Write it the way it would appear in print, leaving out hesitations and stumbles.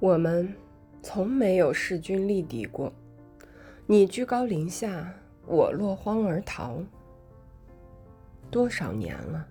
我们从没有势均力敌过，你居高临下，我落荒而逃，多少年了。